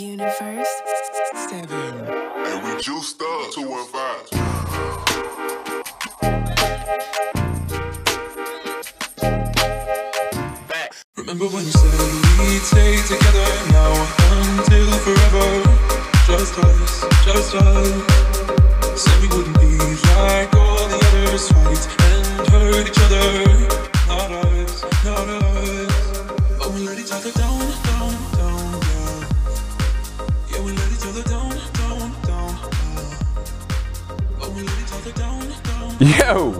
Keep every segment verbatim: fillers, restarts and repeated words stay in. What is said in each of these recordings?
Universe seven. And we juiced up two one five. Facts. Remember when you said we'd stay together now until forever? Just us, just us. Said we wouldn't be like all the others, fight and hurt each other. Not us, not us. But we let each other down, down, down, yeah. Yeah, we let each other down, down, down, yeah. But we let each other down, down. Yo,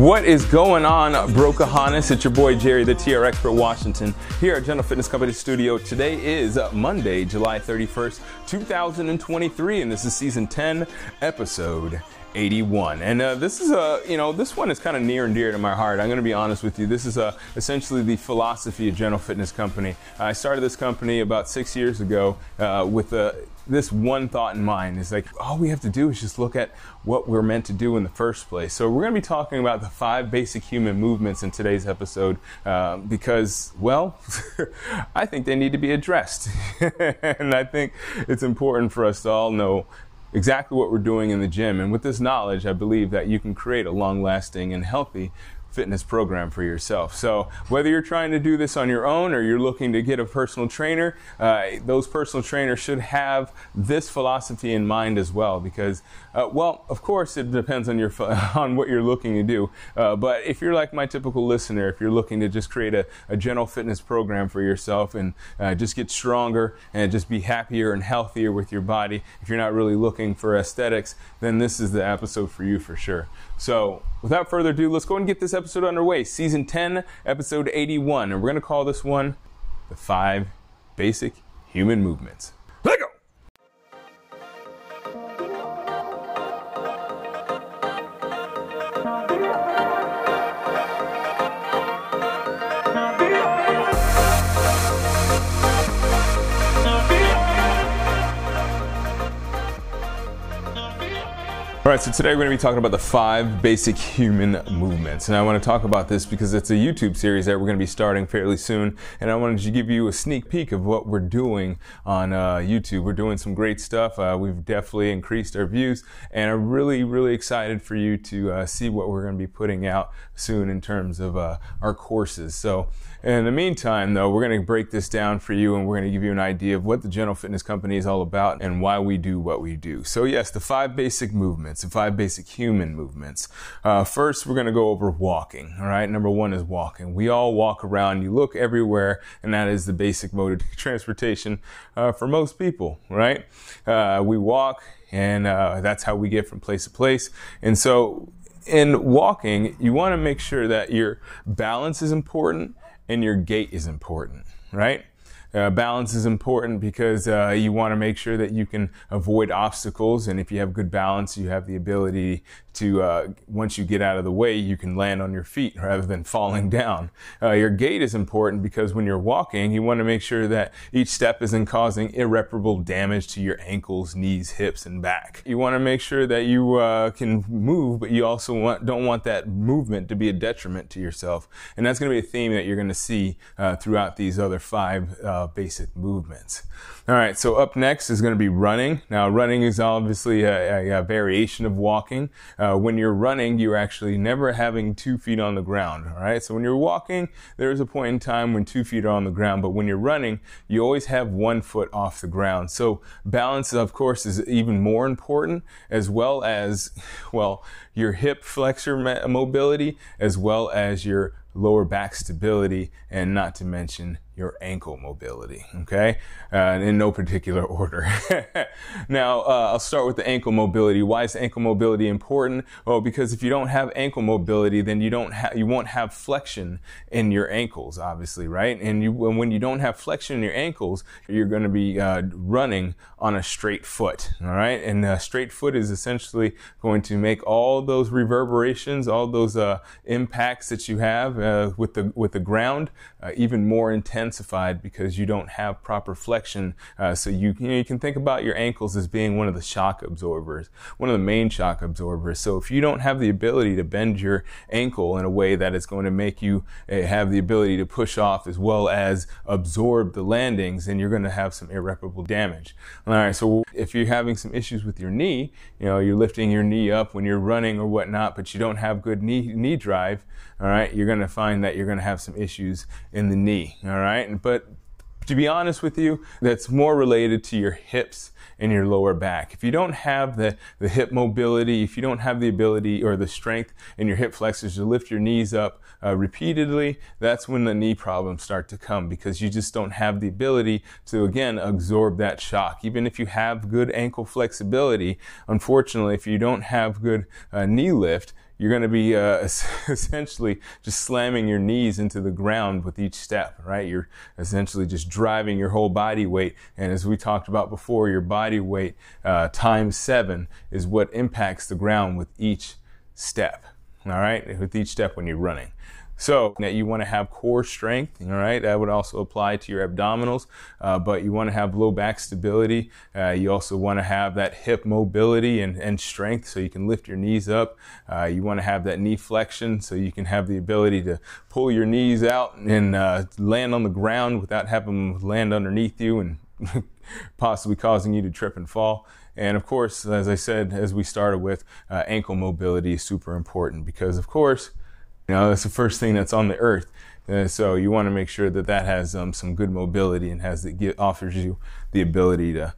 what is going on, Brokahanas? It's your boy Jerry, the T R Expert Washington, here at General Fitness Company Studio. Today is Monday, July thirty-first, two thousand twenty-three, and this is season ten, episode eighty-one. And uh, this is a, you know, this one is kind of near and dear to my heart. I'm going to be honest with you. This is a, essentially the philosophy of General Fitness Company. I started this company about six years ago uh, with a, this one thought in mind. It's like, all we have to do is just look at what we're meant to do in the first place. So we're going to be talking about the five basic human movements in today's episode uh, because, well, I think they need to be addressed. And I think it's important for us to all know exactly what we're doing in the gym. And with this knowledge, I believe that you can create a long-lasting and healthy fitness program for yourself. So whether you're trying to do this on your own or you're looking to get a personal trainer, uh, those personal trainers should have this philosophy in mind as well, because uh, well, of course it depends on your on what you're looking to do, uh, but if you're like my typical listener, if you're looking to just create a, a general fitness program for yourself and uh, just get stronger and just be happier and healthier with your body, if you're not really looking for aesthetics, then this is the episode for you for sure. So without further ado, let's go and get this episode underway. Season ten, episode eighty-one. And we're going to call this one The Five Basic Human Movements. Let's go! All right, so today we're going to be talking about the five basic human movements. And I want to talk about this because it's a YouTube series that we're going to be starting fairly soon. And I wanted to give you a sneak peek of what we're doing on uh, YouTube. We're doing some great stuff. Uh, we've definitely increased our views. And I'm really, really excited for you to uh, see what we're going to be putting out soon in terms of uh, our courses. So in the meantime, though, we're going to break this down for you. And we're going to give you an idea of what the General Fitness Company is all about and why we do what we do. So yes, the five basic movements. The five basic human movements. Uh, first, we're going to go over walking. All right, number one is walking. We all walk around. You look everywhere, and that is the basic mode of transportation uh, for most people. Right? Uh, we walk, and uh, that's how we get from place to place. And so, in walking, you want to make sure that your balance is important and your gait is important. Right? Uh, balance is important because uh, you want to make sure that you can avoid obstacles, and if you have good balance, you have the ability to, uh, once you get out of the way, you can land on your feet rather than falling down. Uh, your gait is important because when you're walking, you want to make sure that each step isn't causing irreparable damage to your ankles, knees, hips, and back. You want to make sure that you uh, can move, but you also want, don't want that movement to be a detriment to yourself, and that's going to be a theme that you're going to see uh, throughout these other five uh, basic movements. All right, so up next is going to be running. Now, running is obviously a, a, a variation of walking. Uh, when you're running, you're actually never having two feet on the ground. All right, so when you're walking, there's a point in time when two feet are on the ground, but when you're running, you always have one foot off the ground. So balance, of course, is even more important, as well as, well, your hip flexor mobility, as well as your lower back stability, and not to mention your ankle mobility, okay? Uh, in no particular order. Now, uh, I'll start with the ankle mobility. Why is ankle mobility important? Well, because if you don't have ankle mobility, then you don't ha- you won't have flexion in your ankles, obviously, right? And you, when you don't have flexion in your ankles, you're going to be uh, running on a straight foot, all right? And a straight foot is essentially going to make all those reverberations, all those uh, impacts that you have uh, with the with the ground, uh, even more intense intensified because you don't have proper flexion. Uh, so you, you, know, you can think about your ankles as being one of the shock absorbers, one of the main shock absorbers. So if you don't have the ability to bend your ankle in a way that it's going to make you uh, have the ability to push off as well as absorb the landings, then you're going to have some irreparable damage. All right, so if you're having some issues with your knee, you know, you're lifting your knee up when you're running or whatnot, but you don't have good knee, knee drive, all right, you're going to find that you're going to have some issues in the knee, all right? But to be honest with you, that's more related to your hips and your lower back. If you don't have the, the hip mobility, if you don't have the ability or the strength in your hip flexors to lift your knees up uh, repeatedly, that's when the knee problems start to come, because you just don't have the ability to, again, absorb that shock. Even if you have good ankle flexibility, unfortunately, if you don't have good uh, knee lift, you're going to be uh, essentially just slamming your knees into the ground with each step, right? You're essentially just driving your whole body weight. And as we talked about before, your body weight uh, times seven is what impacts the ground with each step, all right? With each step when you're running. So that you want to have core strength, all right? That would also apply to your abdominals, uh, but you want to have low back stability. Uh, you also want to have that hip mobility and, and strength so you can lift your knees up. Uh, you want to have that knee flexion so you can have the ability to pull your knees out and uh, land on the ground without having them land underneath you and possibly causing you to trip and fall. And of course, as I said, as we started with, uh, ankle mobility is super important because, of course, you know, that's the first thing that's on the earth. Uh, so you want to make sure that that has um, some good mobility and has the, give, offers you the ability to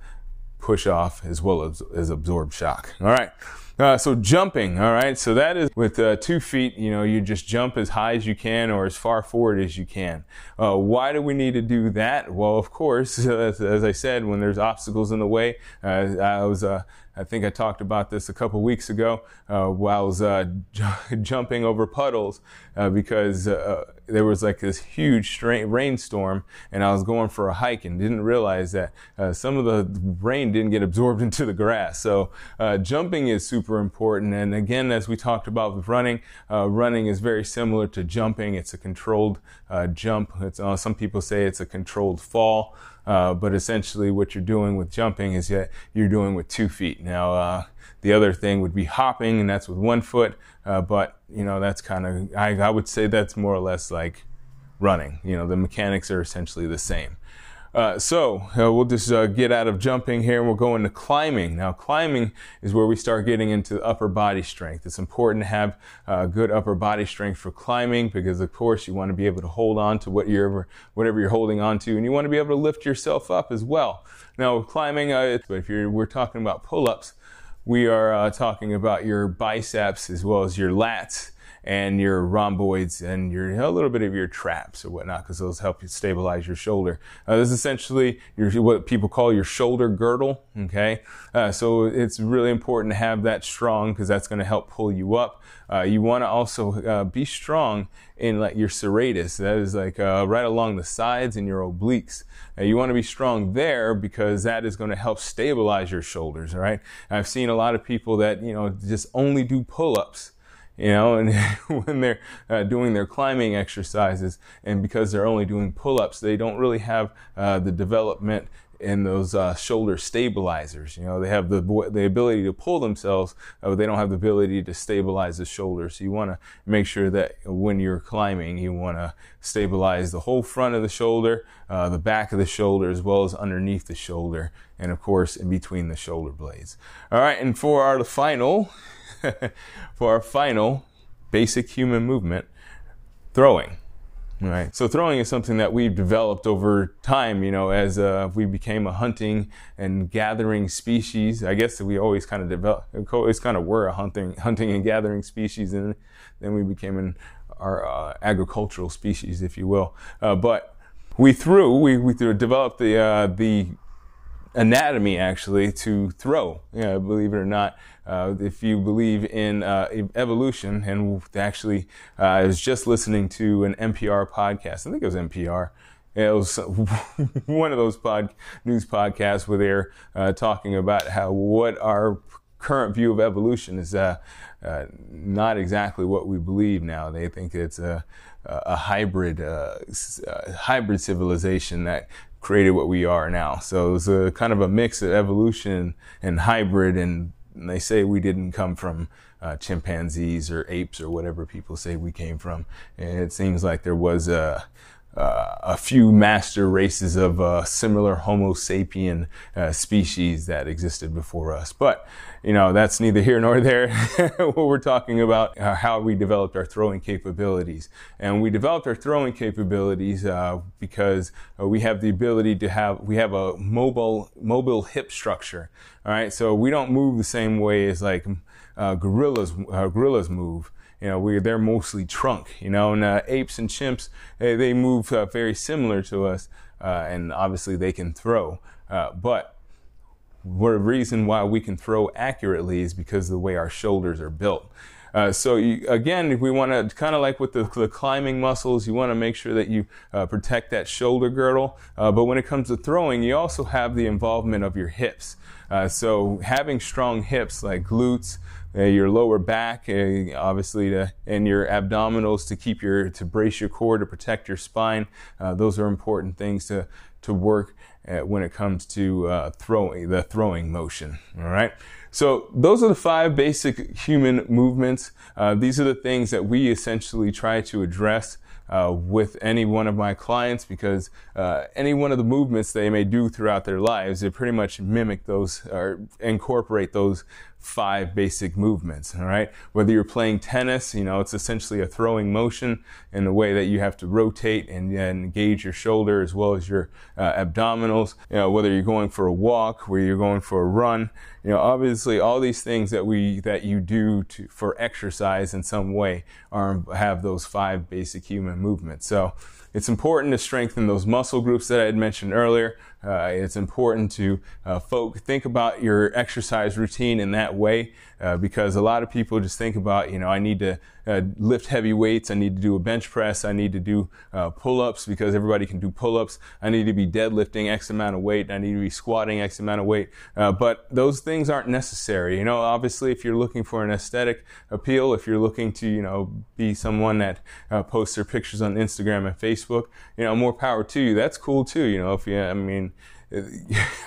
push off as well as, as absorb shock. All right. Uh, so jumping, all right, so that is with uh, two feet, you know, you just jump as high as you can or as far forward as you can. Uh, why do we need to do that? Well, of course, as, as I said, when there's obstacles in the way, uh, I was, uh, I think I talked about this a couple weeks ago, uh, while I was uh, j jumping over puddles uh, because uh, there was like this huge rainstorm and I was going for a hike and didn't realize that uh, some of the rain didn't get absorbed into the grass. So uh, jumping is super important. And again, as we talked about with running, uh, running is very similar to jumping. It's a controlled uh, jump. It's, uh, some people say it's a controlled fall, uh, but essentially what you're doing with jumping is that you're doing with two feet. Now, uh, the other thing would be hopping, and that's with one foot, uh, but you know, that's kind of, I, I would say that's more or less like running. You know, the mechanics are essentially the same. Uh, so uh, we'll just uh, get out of jumping here and we'll go into climbing. Now climbing is where we start getting into upper body strength. It's important to have uh, good upper body strength for climbing because of course you want to be able to hold on to what you're, whatever you're holding on to, and you want to be able to lift yourself up as well. Now climbing, uh, but if you're, we're talking about pull-ups, we are uh, talking about your biceps as well as your lats and your rhomboids and your, you know, a little bit of your traps or whatnot, because those help you stabilize your shoulder. Uh, this is essentially your, what people call your shoulder girdle, okay? Uh, so it's really important to have that strong because that's going to help pull you up. Uh, you want to also uh, be strong in like your serratus, that is like uh, right along the sides and your obliques. Uh, you want to be strong there because that is going to help stabilize your shoulders, all right? I've seen a lot of people that, you know, just only do pull-ups, you know, and when they're uh, doing their climbing exercises, and because they're only doing pull-ups, they don't really have uh, the development in those uh, shoulder stabilizers. You know, they have the the ability to pull themselves, uh, but they don't have the ability to stabilize the shoulder. So you want to make sure that when you're climbing, you want to stabilize the whole front of the shoulder, uh, the back of the shoulder, as well as underneath the shoulder, and of course in between the shoulder blades. All right, and for our final. For our final basic human movement, throwing. All right. So throwing is something that we've developed over time, you know, as uh, we became a hunting and gathering species. I guess we always kind of developed, always kind of were a hunting, hunting and gathering species, and then we became an our uh, agricultural species, if you will. Uh, but we threw, we we threw, developed the uh, the. anatomy actually to throw, yeah, believe it or not. Uh, if you believe in uh, evolution, and actually uh, I was just listening to an N P R podcast, I think it was N P R, it was one of those pod news podcasts where they're uh, talking about how what our current view of evolution is uh, uh, not exactly what we believe now. They think it's a, a hybrid, uh, a hybrid civilization that created what we are now. So it was a kind of a mix of evolution and hybrid, and they say we didn't come from uh, chimpanzees or apes or whatever people say we came from. And it seems like there was a Uh, a few master races of uh, similar Homo sapien uh, species that existed before us. But, you know, that's neither here nor there. What we're talking about are how we developed our throwing capabilities. And we developed our throwing capabilities uh, because uh, we have the ability to have, we have a mobile, mobile hip structure. All right. So we don't move the same way as like uh, gorillas, uh, gorillas move. You know, we're, they're mostly trunk, you know, and uh, apes and chimps, they, they move uh, very similar to us, uh, and obviously they can throw. Uh, but the reason why we can throw accurately is because of the way our shoulders are built. Uh, so you, again, if we want to, kind of like with the, the climbing muscles, you want to make sure that you uh, protect that shoulder girdle. Uh, but when it comes to throwing, you also have the involvement of your hips. Uh, so having strong hips like glutes, Uh, your lower back, uh, obviously, to, and your abdominals to keep your, to brace your core, to protect your spine. Uh, those are important things to, to work at when it comes to uh, throwing, the throwing motion. All right. So those are the five basic human movements. Uh, these are the things that we essentially try to address Uh, with any one of my clients, because uh, any one of the movements they may do throughout their lives, they pretty much mimic those or incorporate those five basic movements. All right, whether you're playing tennis, you know, it's essentially a throwing motion in the way that you have to rotate and, and engage your shoulder as well as your uh, abdominals. You know, whether you're going for a walk, where you're going for a run, you know, obviously all these things that we that you do to, for exercise in some way are have those five basic human movement. So it's important to strengthen those muscle groups that I had mentioned earlier. Uh, it's important to uh, folk think about your exercise routine in that way, uh, because a lot of people just think about, you know, I need to uh, lift heavy weights, I need to do a bench press, I need to do uh, pull-ups because everybody can do pull-ups, I need to be deadlifting X amount of weight, I need to be squatting X amount of weight, uh, but those things aren't necessary. You know, obviously if you're looking for an aesthetic appeal, if you're looking to, you know, be someone that uh, posts their pictures on Instagram and Facebook, you know, more power to you, that's cool too. You know, if you, I mean,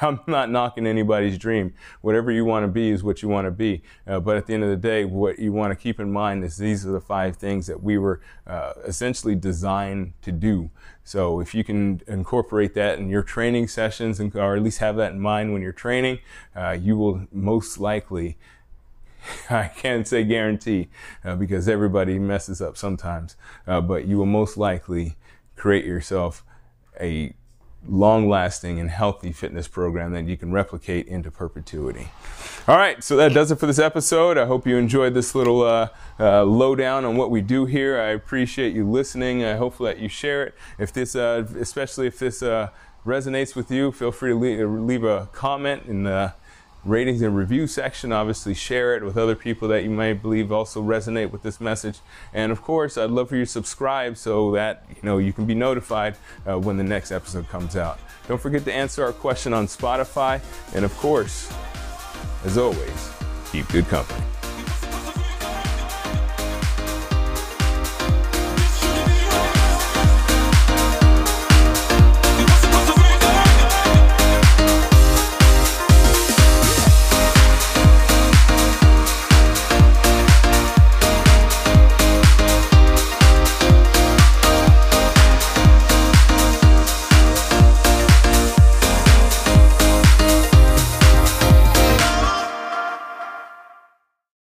I'm not knocking anybody's dream. Whatever you want to be is what you want to be. Uh, but at the end of the day, what you want to keep in mind is these are the five things that we were uh, essentially designed to do. So if you can incorporate that in your training sessions, and, or at least have that in mind when you're training, uh, you will most likely, I can't say guarantee, uh, because everybody messes up sometimes, uh, but you will most likely create yourself a long-lasting and healthy fitness program that you can replicate into perpetuity. All right, so that does it for this episode. I hope you enjoyed this little uh, uh, lowdown on what we do here. I appreciate you listening. I hope that you share it. If this, uh, especially if this uh, resonates with you, feel free to leave, leave a comment in the ratings and review section. Obviously share it with other people that you may believe also resonate with this message. And of course, I'd love for you to subscribe so that, you know, you can be notified uh, when the next episode comes out. Don't forget to answer our question on Spotify. And of course, as always, keep good company.